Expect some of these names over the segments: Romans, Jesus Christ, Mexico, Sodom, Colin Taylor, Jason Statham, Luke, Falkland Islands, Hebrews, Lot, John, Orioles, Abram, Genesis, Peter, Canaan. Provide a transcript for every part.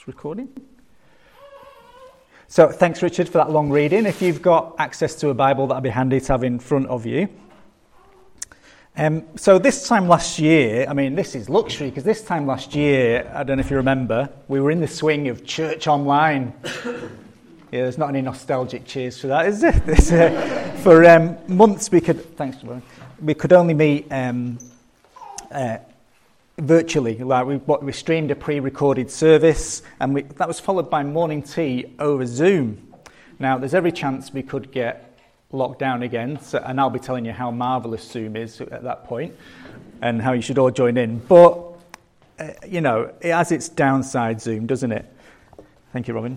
It's recording. So thanks, Richard, for that long reading. If you've got access to a Bible, that'd be handy to have in front of you. So this time last year, I mean, this is luxury, because this time last year, I don't know if you remember, we were in the swing of church online. Yeah, there's not any nostalgic cheers for that, is there? For months we could, thanks, we could only meet virtually. Like we streamed a pre-recorded service, and that was followed by morning tea over Zoom. Now, there's every chance we could get locked down again, so, and I'll be telling you how marvellous Zoom is at that point, and how you should all join in. But, it has its downside, Zoom, doesn't it? Thank you, Robin.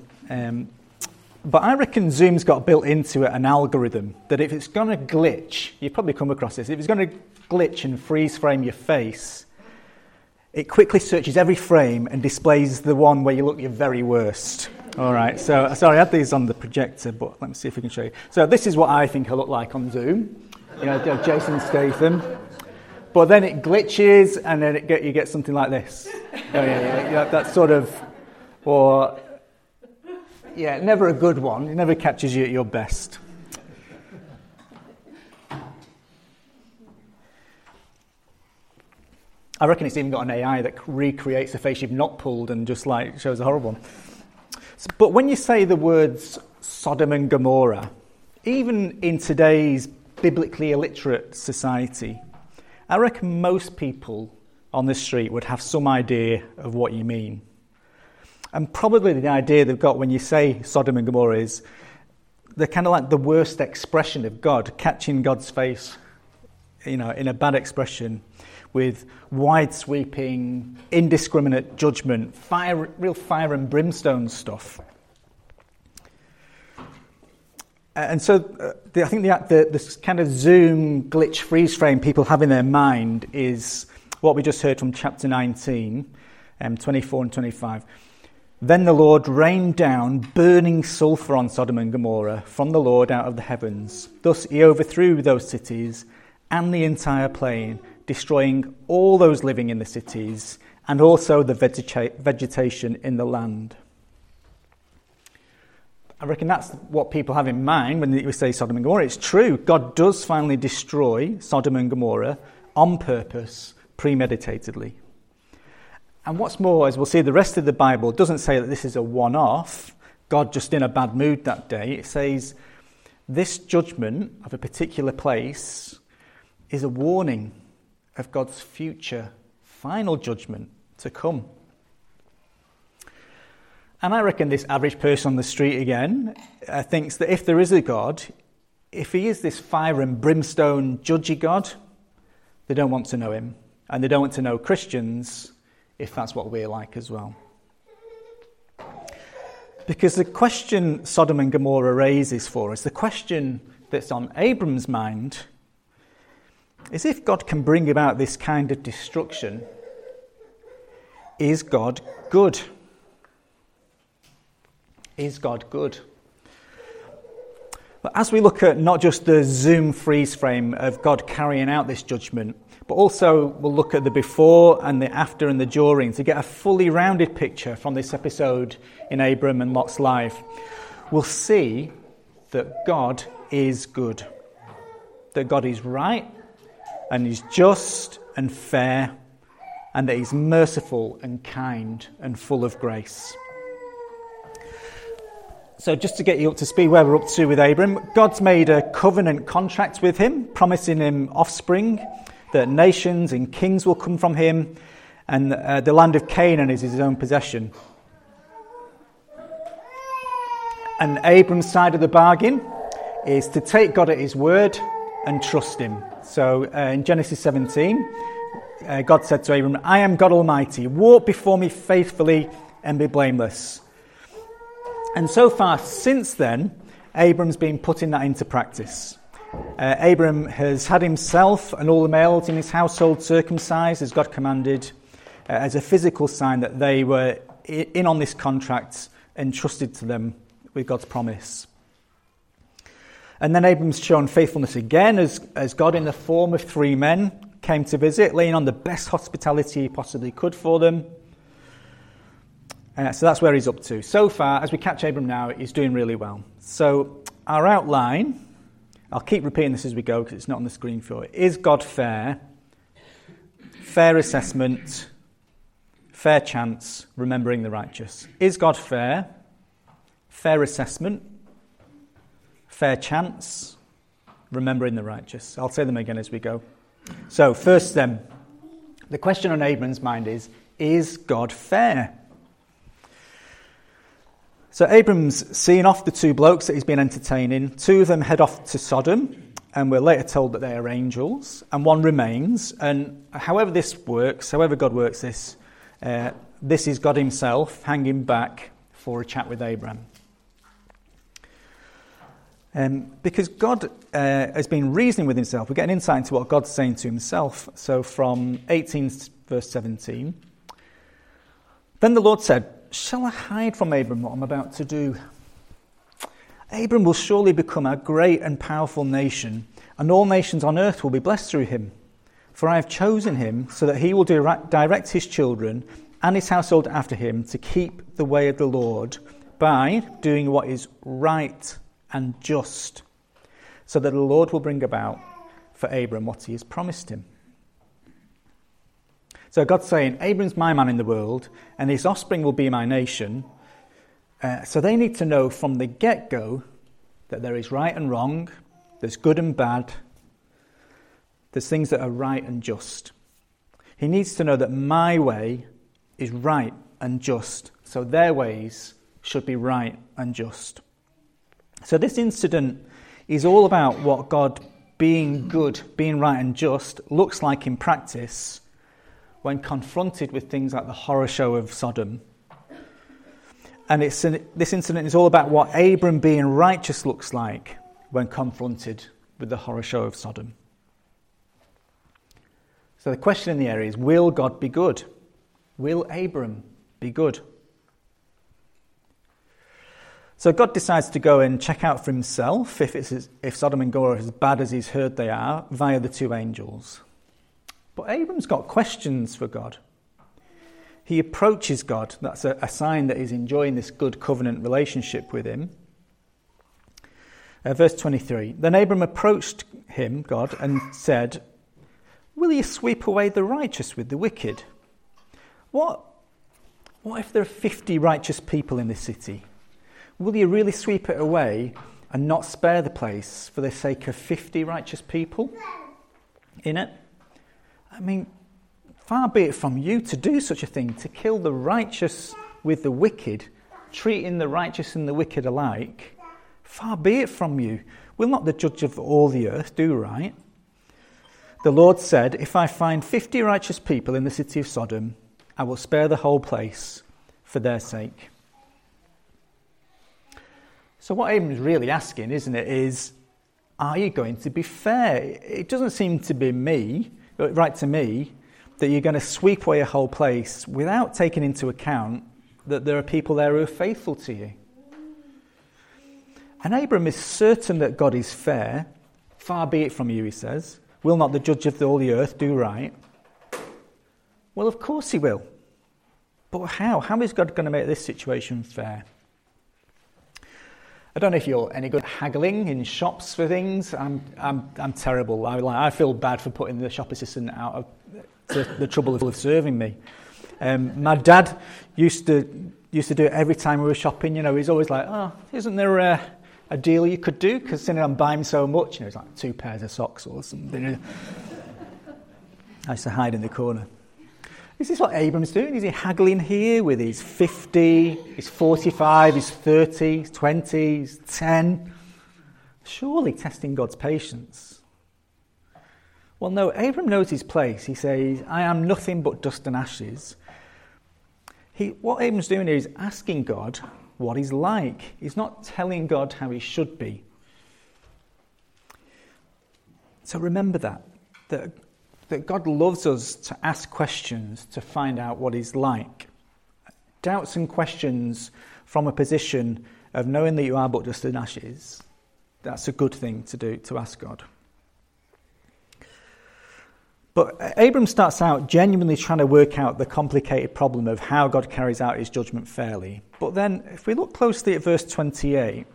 But I reckon Zoom's got built into it an algorithm that if it's going to glitch, you've probably come across this, if it's going to glitch and freeze frame your face, it quickly searches every frame and displays the one where you look your very worst. All right, so sorry, I had these on the projector, but let me see if we can show you. So this is what I think I look like on Zoom, Jason Statham. But then it glitches, and then you get something like this. Oh, yeah, that sort of, or... Yeah, never a good one. It never catches you at your best. I reckon it's even got an AI that recreates a face you've not pulled and just like shows a horrible one. But when you say the words Sodom and Gomorrah, even in today's biblically illiterate society, I reckon most people on the street would have some idea of what you mean. And probably the idea they've got when you say Sodom and Gomorrah is they're kind of like the worst expression of God, catching God's face, in a bad expression with wide-sweeping, indiscriminate judgment, real fire and brimstone stuff. And so I think the kind of Zoom glitch freeze frame people have in their mind is what we just heard from chapter 19, 24 and 25. Then the Lord rained down burning sulfur on Sodom and Gomorrah from the Lord out of the heavens. Thus he overthrew those cities and the entire plain, destroying all those living in the cities and also the vegetation in the land. I reckon that's what people have in mind when we say Sodom and Gomorrah. It's true. God does finally destroy Sodom and Gomorrah on purpose, premeditatedly. And what's more, as we'll see, the rest of the Bible doesn't say that this is a one-off, God just in a bad mood that day. It says this judgment of a particular place is a warning of God's future final judgment to come. And I reckon this average person on the street again thinks that if there is a God, if he is this fire and brimstone judgy God, they don't want to know him. And they don't want to know Christians, if that's what we're like as well. Because the question Sodom and Gomorrah raises for us, the question that's on Abram's mind, is if God can bring about this kind of destruction, is God good? Is God good? But as we look at not just the Zoom freeze frame of God carrying out this judgment, but also we'll look at the before and the after and the during to get a fully rounded picture from this episode in Abram and Lot's life. We'll see that God is good, that God is right and he's just and fair, and that he's merciful and kind and full of grace. So just to get you up to speed where we're up to with Abram, God's made a covenant contract with him, promising him offspring, that nations and kings will come from him, and the land of Canaan is his own possession. And Abram's side of the bargain is to take God at his word and trust him. So in Genesis 17, God said to Abram, "I am God Almighty, walk before me faithfully and be blameless." And so far since then, Abram's been putting that into practice. Abram has had himself and all the males in his household circumcised, as God commanded, as a physical sign that they were in on this contract entrusted to them with God's promise. And then Abram's shown faithfulness again as God, in the form of three men, came to visit, laying on the best hospitality he possibly could for them. So that's where he's up to. So far, as we catch Abram now, he's doing really well. So our outline, I'll keep repeating this as we go because it's not on the screen for you. Is God fair? Fair assessment, fair chance, remembering the righteous. Is God fair? Fair assessment, fair chance, remembering the righteous. I'll say them again as we go. So first then, the question on Abram's mind is God fair? So Abram's seen off the two blokes that he's been entertaining. Two of them head off to Sodom, and we're later told that they are angels, and one remains. And however this works, however God works this, this is God himself hanging back for a chat with Abram. Because God has been reasoning with himself. We get an insight into what God's saying to himself. So from 18 verse 17, then the Lord said, "Shall I hide from Abram what I'm about to do? Abram will surely become a great and powerful nation, and all nations on earth will be blessed through him. For I have chosen him so that he will direct his children and his household after him to keep the way of the Lord by doing what is right and just, so that the Lord will bring about for Abram what he has promised him." So God's saying, Abram's my man in the world, and his offspring will be my nation. So they need to know from the get-go that there is right and wrong, there's good and bad, there's things that are right and just. He needs to know that my way is right and just, so their ways should be right and just. So this incident is all about what God being good, being right and just, looks like in practice when confronted with things like the horror show of Sodom. And this incident is all about what Abram being righteous looks like when confronted with the horror show of Sodom. So the question in the air is, will God be good? Will Abram be good? So God decides to go and check out for himself if Sodom and Gomorrah are as bad as he's heard they are via the two angels. But Abram's got questions for God. He approaches God. That's a sign that he's enjoying this good covenant relationship with him. Verse 23, then Abram approached him, God, and said, "Will you sweep away the righteous with the wicked? What if there are 50 righteous people in this city? Will you really sweep it away and not spare the place for the sake of 50 righteous people in it? I mean, far be it from you to do such a thing, to kill the righteous with the wicked, treating the righteous and the wicked alike. Far be it from you. Will not the judge of all the earth do right?" The Lord said, "If I find 50 righteous people in the city of Sodom, I will spare the whole place for their sake." So what Abram's really asking, isn't it, is, are you going to be fair? It doesn't seem to be right to me that you're going to sweep away a whole place without taking into account that there are people there who are faithful to you. And Abram is certain that God is fair. Far be it from you, he says. Will not the judge of all the earth do right? Well, of course he will. But how? How is God going to make this situation fair? I don't know if you're any good at haggling in shops for things. I'm terrible. I feel bad for putting the shop assistant out of the trouble of serving me. My dad used to do it every time we were shopping. You know, he's always like, "Oh, isn't there a deal you could do? Because I'm buying so much." You know, it's like 2 pairs of socks or something. I used to hide in the corner. Is this what Abram's doing? Is he haggling here with his 50, his 45, his 30, his 20, his 10? Surely testing God's patience. Well, no, Abram knows his place. He says, "I am nothing but dust and ashes." What Abram's doing here is asking God what he's like. He's not telling God how he should be. So remember that God loves us to ask questions to find out what he's like. Doubts and questions from a position of knowing that you are but dust and ashes, that's a good thing to do, to ask God. But Abram starts out genuinely trying to work out the complicated problem of how God carries out his judgment fairly. But then if we look closely at verse 28,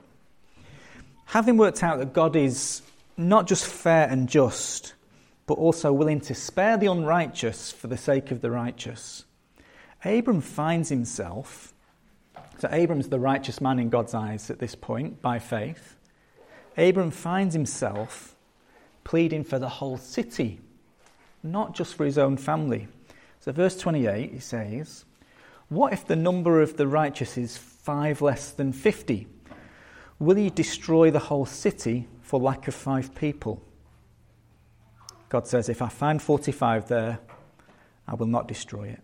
having worked out that God is not just fair and just, but also willing to spare the unrighteous for the sake of the righteous, Abram finds himself, so Abram's the righteous man in God's eyes at this point, by faith. Abram finds himself pleading for the whole city, not just for his own family. So verse 28, he says, "What if the number of the righteous is 5 less than 50? Will you destroy the whole city for lack of 5 people?" God says, if I find 45 there, I will not destroy it.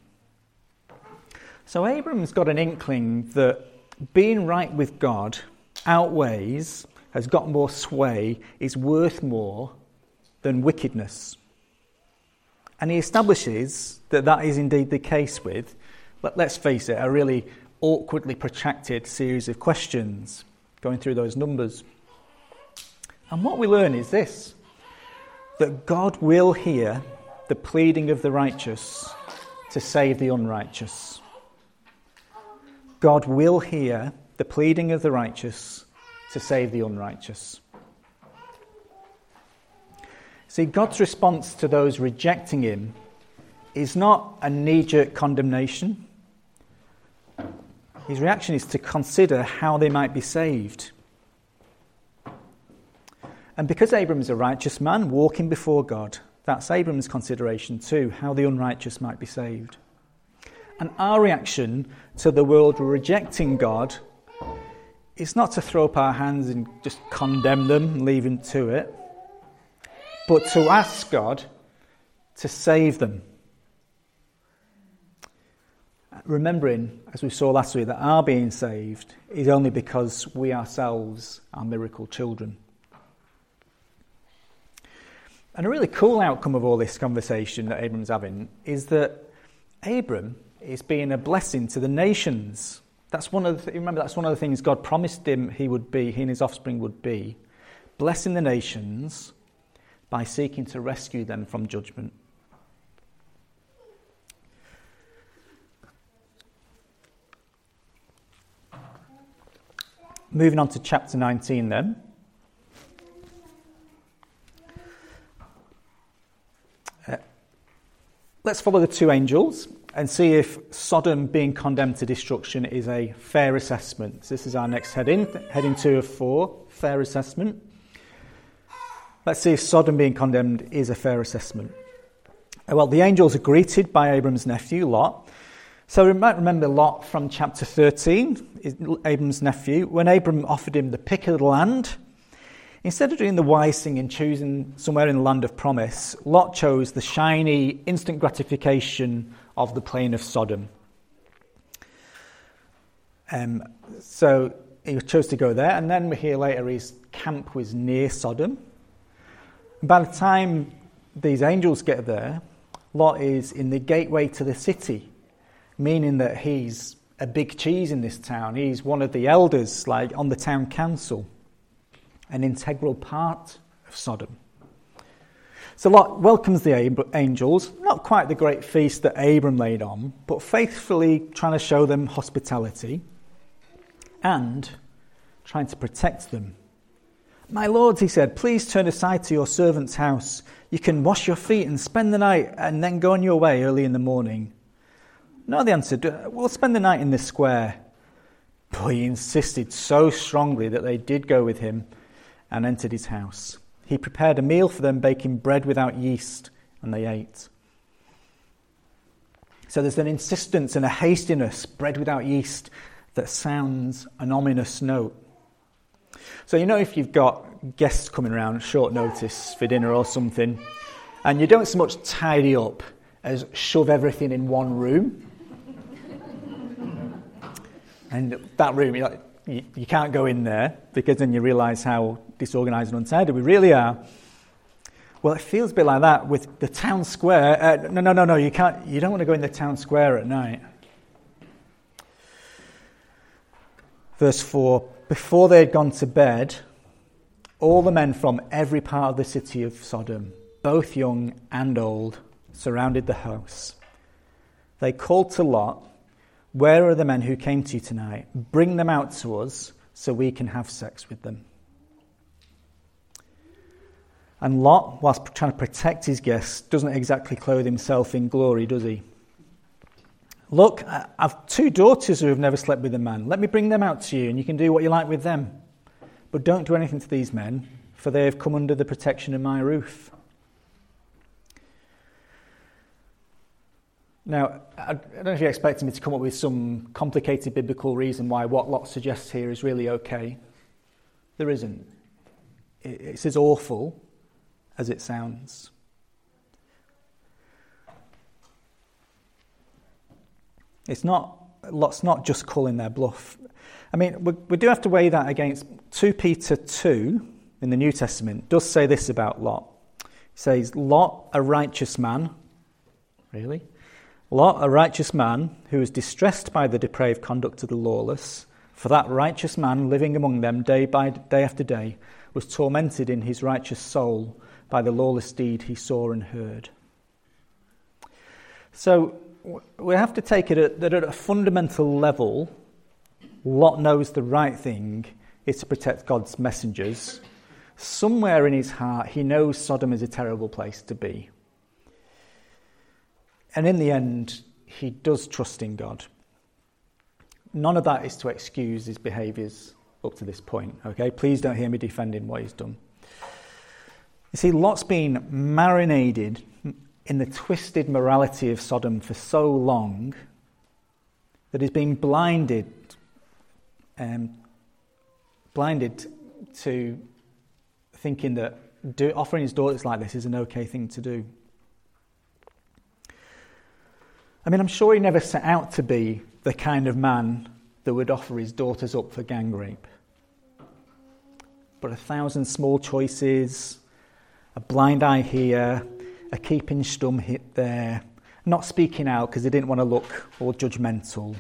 So Abram's got an inkling that being right with God outweighs, has got more sway, is worth more than wickedness. And he establishes that that is indeed the case with, let's face it, a really awkwardly protracted series of questions going through those numbers. And what we learn is this, that God will hear the pleading of the righteous to save the unrighteous. God will hear the pleading of the righteous to save the unrighteous. See, God's response to those rejecting him is not a knee-jerk condemnation. His reaction is to consider how they might be saved. And because Abram is a righteous man walking before God, that's Abram's consideration too, how the unrighteous might be saved. And our reaction to the world rejecting God is not to throw up our hands and just condemn them and leave him to it, but to ask God to save them. Remembering, as we saw last week, that our being saved is only because we ourselves are miracle children. And a really cool outcome of all this conversation that Abram's having is that Abram is being a blessing to the nations. That's one of the remember, that's one of the things God promised him he would be, he and his offspring would be, blessing the nations by seeking to rescue them from judgment. Moving on to chapter 19 then. Let's follow the two angels and see if Sodom being condemned to destruction is a fair assessment. So this is our next heading, heading 2 of 4, fair assessment. Let's see if Sodom being condemned is a fair assessment. Well, the angels are greeted by Abram's nephew, Lot. So we might remember Lot from chapter 13, Abram's nephew. When Abram offered him the pick of the land, instead of doing the wise thing and choosing somewhere in the land of promise, Lot chose the shiny, instant gratification of the plain of Sodom. So he chose to go there, and then we hear later his camp was near Sodom. By the time these angels get there, Lot is in the gateway to the city, meaning that he's a big cheese in this town. He's one of the elders, like on the town council, an integral part of Sodom. So Lot welcomes the angels, not quite the great feast that Abram laid on, but faithfully trying to show them hospitality and trying to protect them. "My lords," he said, "please turn aside to your servant's house. You can wash your feet and spend the night and then go on your way early in the morning." "No," they answered, "we'll spend the night in this square." But he insisted so strongly that they did go with him and entered his house. He prepared a meal for them, baking bread without yeast, and they ate. So there's an insistence and a hastiness, bread without yeast, that sounds an ominous note. So you know if you've got guests coming around, short notice for dinner or something, and you don't so much tidy up as shove everything in one room. And that room, you're like, you can't go in there because then you realise how disorganised and untidy we really are. Well, it feels a bit like that with the town square. No, you can't. You don't want to go in the town square at night. Verse 4, "Before they had gone to bed, all the men from every part of the city of Sodom both young and old, surrounded the house. They called to Lot, "Where are the men who came to you tonight? Bring them out to us so we can have sex with them." And Lot, whilst trying to protect his guests, doesn't exactly clothe himself in glory, does he? "Look, I've two daughters who have never slept with a man. Let me bring them out to you and you can do what you like with them. But don't do anything to these men, for they have come under the protection of my roof." Now, I don't know if you're expecting me to come up with some complicated biblical reason why what Lot suggests here is really okay. There isn't. It's as awful as it sounds. It's not, Lot's not just calling their bluff. I mean, we do have to weigh that against 2 Peter 2 in the New Testament. It does say this about Lot. It says, "Lot, a righteous man," really? "Lot, a righteous man, who was distressed by the depraved conduct of the lawless, for that righteous man living among them day by day after day was tormented in his righteous soul by the lawless deed he saw and heard." So we have to take it that at a fundamental level, Lot knows the right thing is to protect God's messengers. Somewhere in his heart, he knows Sodom is a terrible place to be. And in the end, he does trust in God. None of that is to excuse his behaviours up to this point, okay? Please don't hear me defending what he's done. You see, Lot's been marinated in the twisted morality of Sodom for so long that he's been blinded to thinking that offering his daughters like this is an okay thing to do. I mean, I'm sure he never set out to be the kind of man that would offer his daughters up for gang rape. But 1,000 small choices, a blind eye here, a keeping stum hit there, not speaking out because they didn't want to look all judgmental.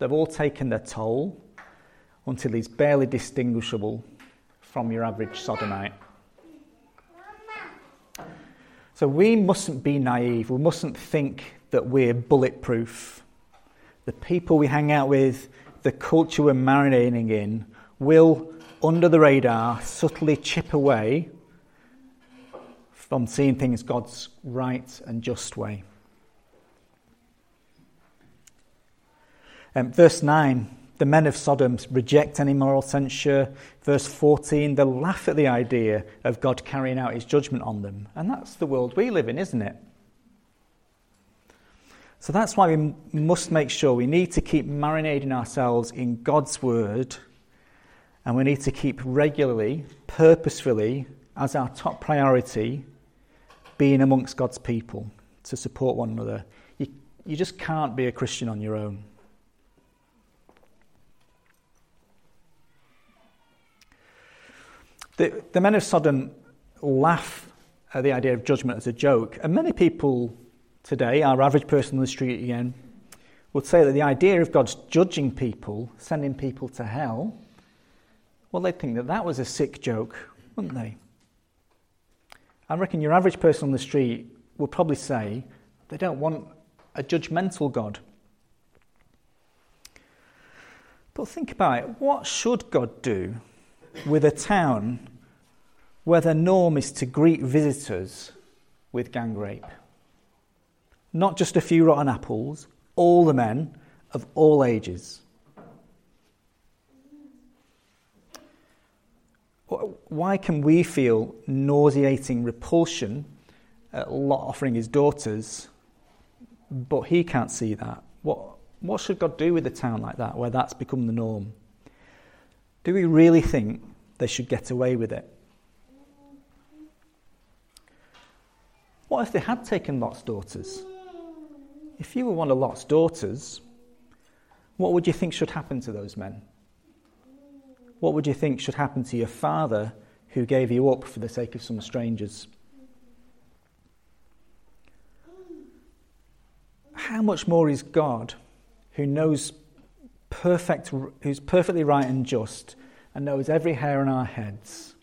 They've all taken their toll until he's barely distinguishable from your average sodomite. So we mustn't be naive. We mustn't think that we're bulletproof. The people we hang out with, the culture we're marinating in, will, under the radar, subtly chip away from seeing things God's right and just way. Verse 9, the men of Sodom reject any moral censure. Verse 14, they laugh at the idea of God carrying out his judgment on them. And that's the world we live in, isn't it? So that's why we must make sure we need to keep marinating ourselves in God's word, and we need to keep regularly, purposefully, as our top priority, being amongst God's people to support one another. You just can't be a Christian on your own. The men of Sodom laugh at the idea of judgment as a joke. And many people today, our average person on the street again, would say that the idea of God's judging people, sending people to hell, well, they'd think that that was a sick joke, wouldn't they? I reckon your average person on the street would probably say they don't want a judgmental God. But think about it. What should God do with a town where the norm is to greet visitors with gang rape? Not just a few rotten apples, all the men of all ages. Why can we feel nauseating repulsion at Lot offering his daughters, but he can't see that? What should God do with a town like that where that's become the norm? Do we really think they should get away with it? What if they had taken Lot's daughters? If you were one of Lot's daughters, what would you think should happen to those men? What would you think should happen to your father who gave you up for the sake of some strangers? How much more is God, who knows perfect, who's perfectly right and just, and knows every hair on our heads,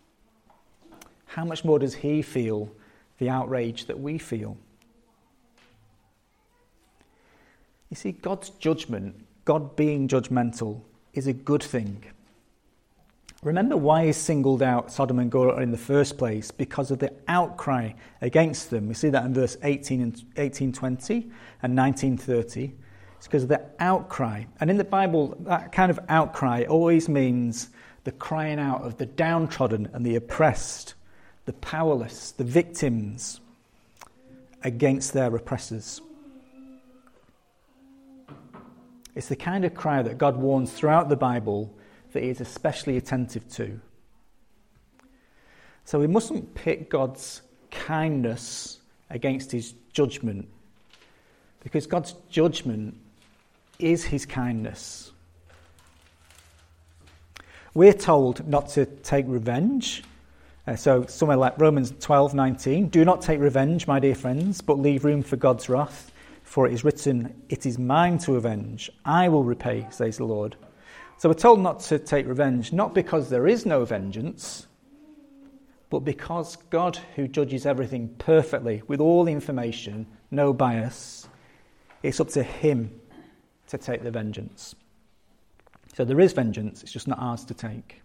how much more does he feel the outrage that we feel? You see, God's judgment, God being judgmental, is a good thing. Remember why he singled out Sodom and Gomorrah in the first place, because of the outcry against them. We see that in verse 18:20 and 19:30. It's because of the outcry. And in the Bible, that kind of outcry always means the crying out of the downtrodden and the oppressed, the powerless, the victims against their oppressors. It's the kind of cry that God warns throughout the Bible that he is especially attentive to. So we mustn't pit God's kindness against his judgment, because God's judgment is his kindness. We're told not to take revenge. So somewhere like Romans 12:19, do not take revenge, my dear friends, but leave room for God's wrath, for it is written, it is mine to avenge, I will repay, says the Lord. So we're told not to take revenge, not because there is no vengeance, but because God, who judges everything perfectly, with all information, no bias, it's up to him to take the vengeance. So there is vengeance, it's just not ours to take.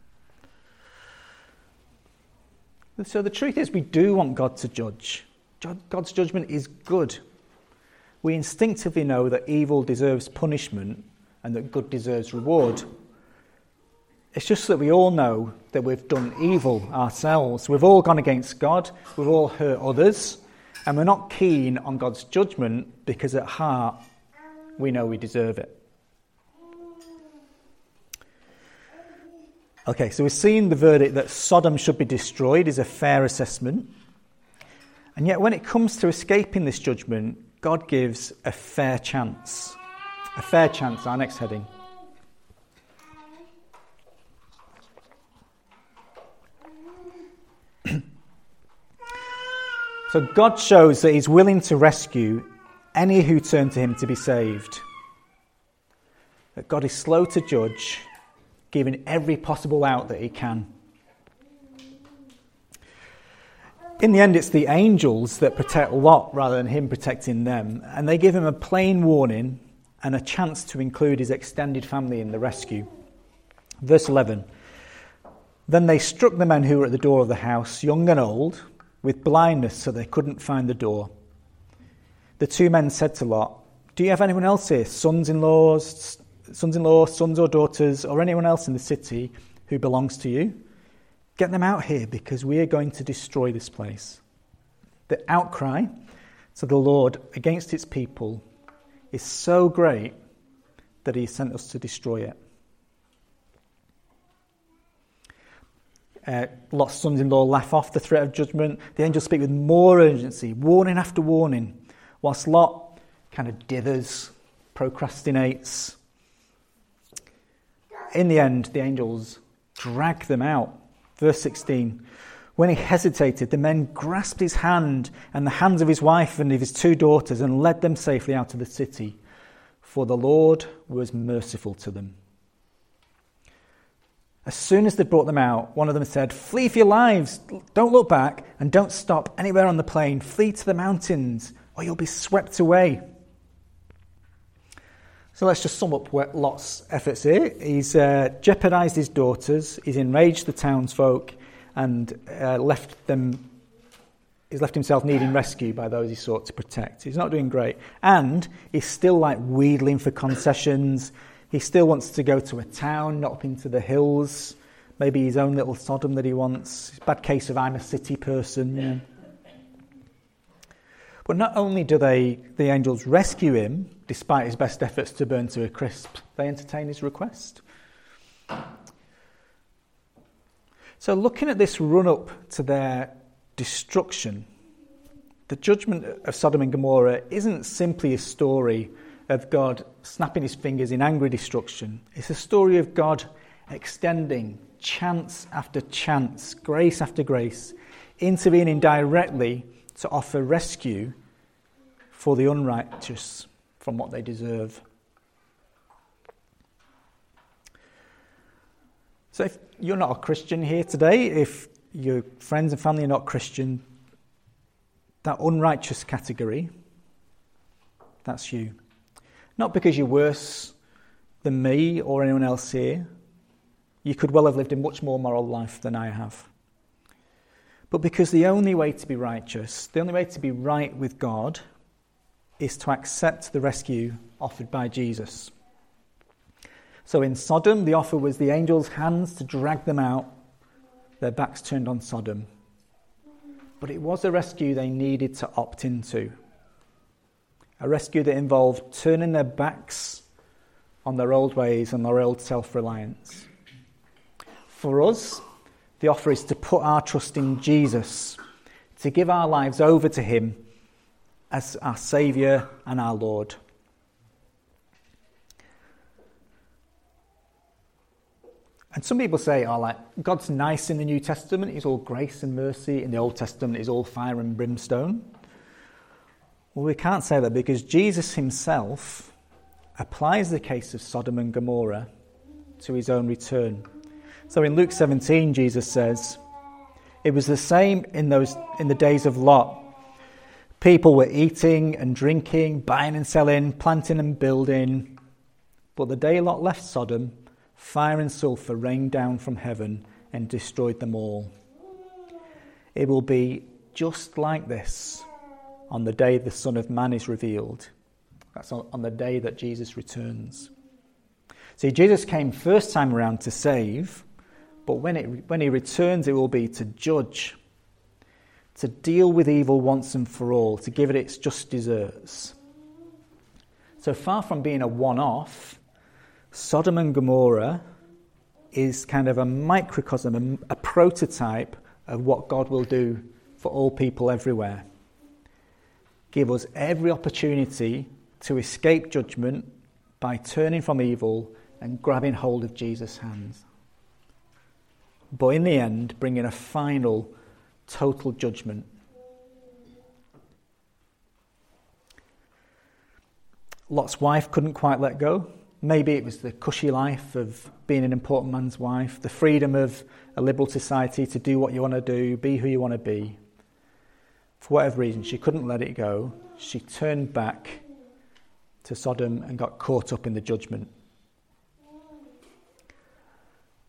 So the truth is, we do want God to judge. God's judgment is good. We instinctively know that evil deserves punishment and that good deserves reward. It's just that we all know that we've done evil ourselves. We've all gone against God, we've all hurt others, and we're not keen on God's judgment because at heart we know we deserve it. Okay, so we've seen the verdict that Sodom should be destroyed is a fair assessment. And yet when it comes to escaping this judgment, God gives a fair chance. A fair chance, our next heading. So God shows that he's willing to rescue any who turn to him to be saved. That God is slow to judge, giving every possible out that he can. In the end, it's the angels that protect Lot rather than him protecting them. And they give him a plain warning and a chance to include his extended family in the rescue. Verse 11. Then they struck the men who were at the door of the house, young and old, with blindness, so they couldn't find the door. The two men said to Lot, do you have anyone else here, sons-in-law, sons or daughters, or anyone else in the city who belongs to you? Get them out here, because we are going to destroy this place. The outcry to the Lord against its people is so great that he sent us to destroy it. Lot's sons-in-law laugh off the threat of judgment. The angels speak with more urgency, warning after warning, whilst Lot kind of dithers, procrastinates. In the end, the angels drag them out. Verse 16, when he hesitated, the men grasped his hand and the hands of his wife and of his two daughters and led them safely out of the city, for the Lord was merciful to them. As soon as they brought them out, one of them said, flee for your lives, don't look back, and don't stop anywhere on the plain. Flee to the mountains, or you'll be swept away. So let's just sum up what Lot's efforts here. He's jeopardised his daughters, he's enraged the townsfolk, and he's left himself needing rescue by those he sought to protect. He's not doing great. And he's still like wheedling for concessions. He still wants to go to a town, not up into the hills. Maybe his own little Sodom that he wants. It's a bad case of I'm a city person. Yeah. But not only do the angels rescue him, despite his best efforts to burn to a crisp, they entertain his request. So looking at this run-up to their destruction, the judgment of Sodom and Gomorrah isn't simply a story of God snapping his fingers in angry destruction. It's a story of God extending chance after chance, grace after grace, intervening directly to offer rescue for the unrighteous from what they deserve. So if you're not a Christian here today, if your friends and family are not Christian, that unrighteous category, that's you. Not because you're worse than me or anyone else here. You could well have lived a much more moral life than I have. But because the only way to be righteous, the only way to be right with God, is to accept the rescue offered by Jesus. So in Sodom, the offer was the angels' hands to drag them out, their backs turned on Sodom. But it was a rescue they needed to opt into. A rescue that involved turning their backs on their old ways and their old self-reliance. For us, the offer is to put our trust in Jesus, to give our lives over to him as our Saviour and our Lord. And some people say, God's nice in the New Testament, he's all grace and mercy. In the Old Testament, he's all fire and brimstone. Well, we can't say that because Jesus himself applies the case of Sodom and Gomorrah to his own return. So in Luke 17, Jesus says, it was the same in the days of Lot. People were eating and drinking, buying and selling, planting and building. But the day Lot left Sodom, fire and sulfur rained down from heaven and destroyed them all. It will be just like this on the day the Son of Man is revealed. That's on the day that Jesus returns. See, Jesus came first time around to save, but when he returns, it will be to judge, to deal with evil once and for all, to give it its just deserts. So far from being a one-off, Sodom and Gomorrah is kind of a microcosm, a prototype of what God will do for all people everywhere. Give us every opportunity to escape judgment by turning from evil and grabbing hold of Jesus' hands. But in the end, bringing a final, total judgment. Lot's wife couldn't quite let go. Maybe it was the cushy life of being an important man's wife, the freedom of a liberal society to do what you want to do, be who you want to be. For whatever reason, she couldn't let it go. She turned back to Sodom and got caught up in the judgment.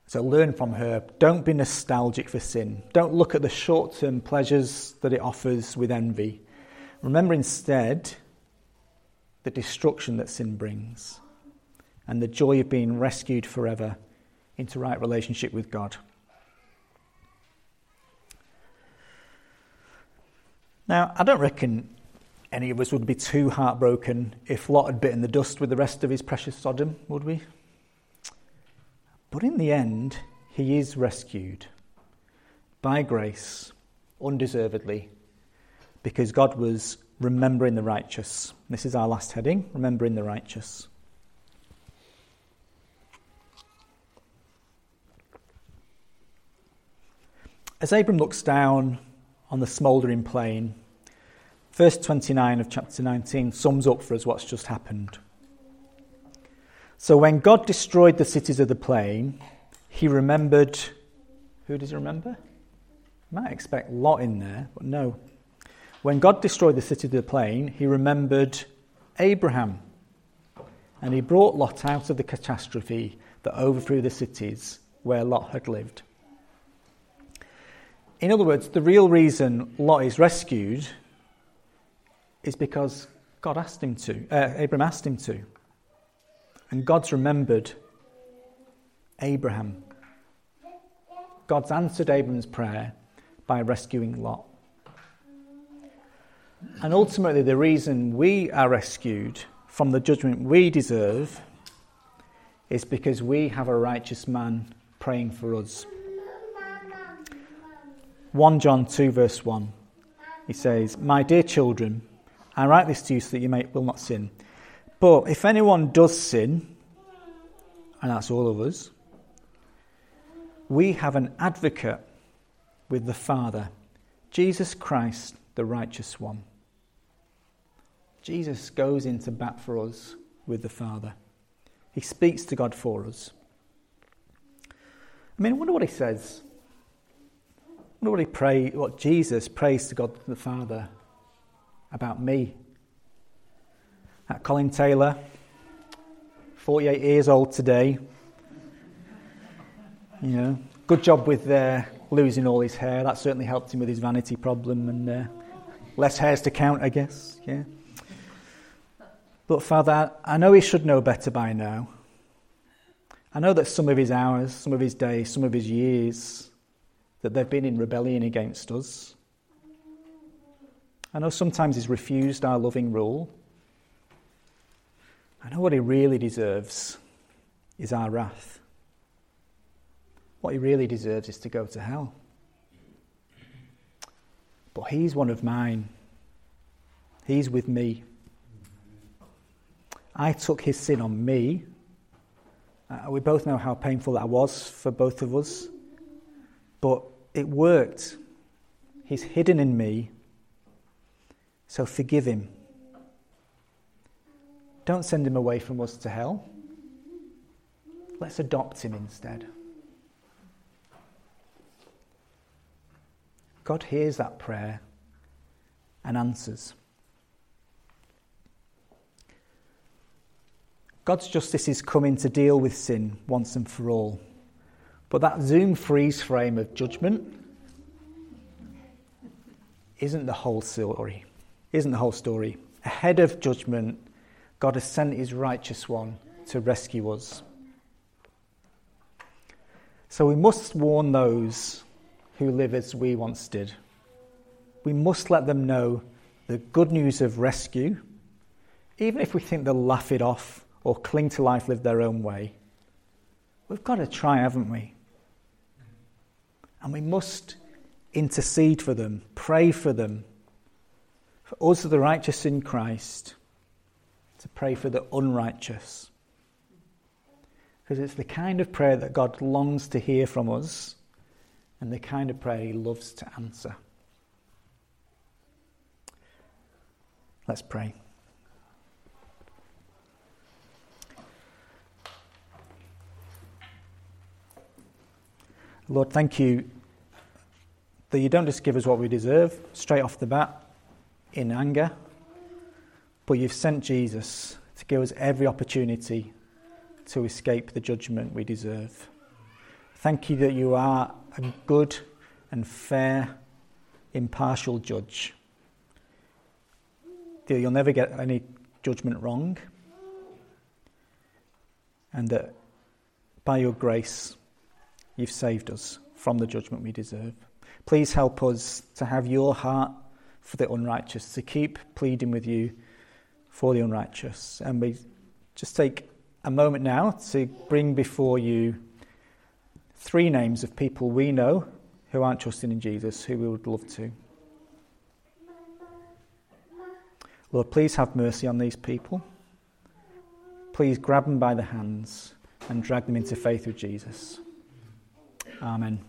So learn from her. Don't be nostalgic for sin. Don't look at the short-term pleasures that it offers with envy. Remember instead the destruction that sin brings, and the joy of being rescued forever into right relationship with God. Now, I don't reckon any of us would be too heartbroken if Lot had bitten the dust with the rest of his precious Sodom, would we? But in the end, he is rescued by grace, undeservedly, because God was remembering the righteous. This is our last heading, remembering the righteous. As Abram looks down on the smouldering plain, verse 29 of chapter 19 sums up for us what's just happened. So when God destroyed the cities of the plain, he remembered, who does he remember? You might expect Lot in there, but no. When God destroyed the cities of the plain, he remembered Abraham, and he brought Lot out of the catastrophe that overthrew the cities where Lot had lived. In other words, the real reason Lot is rescued is because God asked him to. Abram asked him to. And God's remembered Abraham. God's answered Abram's prayer by rescuing Lot. And ultimately, the reason we are rescued from the judgment we deserve is because we have a righteous man praying for us. 1 John 2 verse 1, he says, "My dear children, I write this to you so that you will not sin. But if anyone does sin," and that's all of us, "we have an advocate with the Father, Jesus Christ, the righteous one." Jesus goes into bat for us with the Father. He speaks to God for us. I wonder what he says. normally pray what Jesus prays to God the Father about me. That Colin Taylor, 48 years old today, you know, good job with losing all his hair. That certainly helped him with his vanity problem and less hairs to count, I guess. Yeah. But Father, I know he should know better by now. I know that some of his hours, some of his days, some of his years, that they've been in rebellion against us. I know sometimes he's refused our loving rule. I know what he really deserves is our wrath. What he really deserves is to go to hell. But he's one of mine. He's with me. I took his sin on me. We both know how painful that was for both of us. But it worked. He's hidden in me. So forgive him. Don't send him away from us to hell. Let's adopt him instead. God hears that prayer and answers. God's justice is coming to deal with sin once and for all. But that zoom freeze frame of judgment isn't the whole story. Ahead of judgment, God has sent his righteous one to rescue us. So we must warn those who live as we once did. We must let them know the good news of rescue, even if we think they'll laugh it off or cling to life, live their own way. We've got to try, haven't we? And we must intercede for them, pray for them, for us the righteous in Christ, to pray for the unrighteous. Because it's the kind of prayer that God longs to hear from us, and the kind of prayer he loves to answer. Let's pray. Lord, thank you that you don't just give us what we deserve straight off the bat in anger, but you've sent Jesus to give us every opportunity to escape the judgment we deserve. Thank you that you are a good and fair, impartial judge. That you'll never get any judgment wrong. And that by your grace, you've saved us from the judgment we deserve. Please help us to have your heart for the unrighteous, to keep pleading with you for the unrighteous. And we just take a moment now to bring before you 3 names of people we know who aren't trusting in Jesus, who we would love to. Lord, please have mercy on these people. Please grab them by the hands and drag them into faith with Jesus. Amen.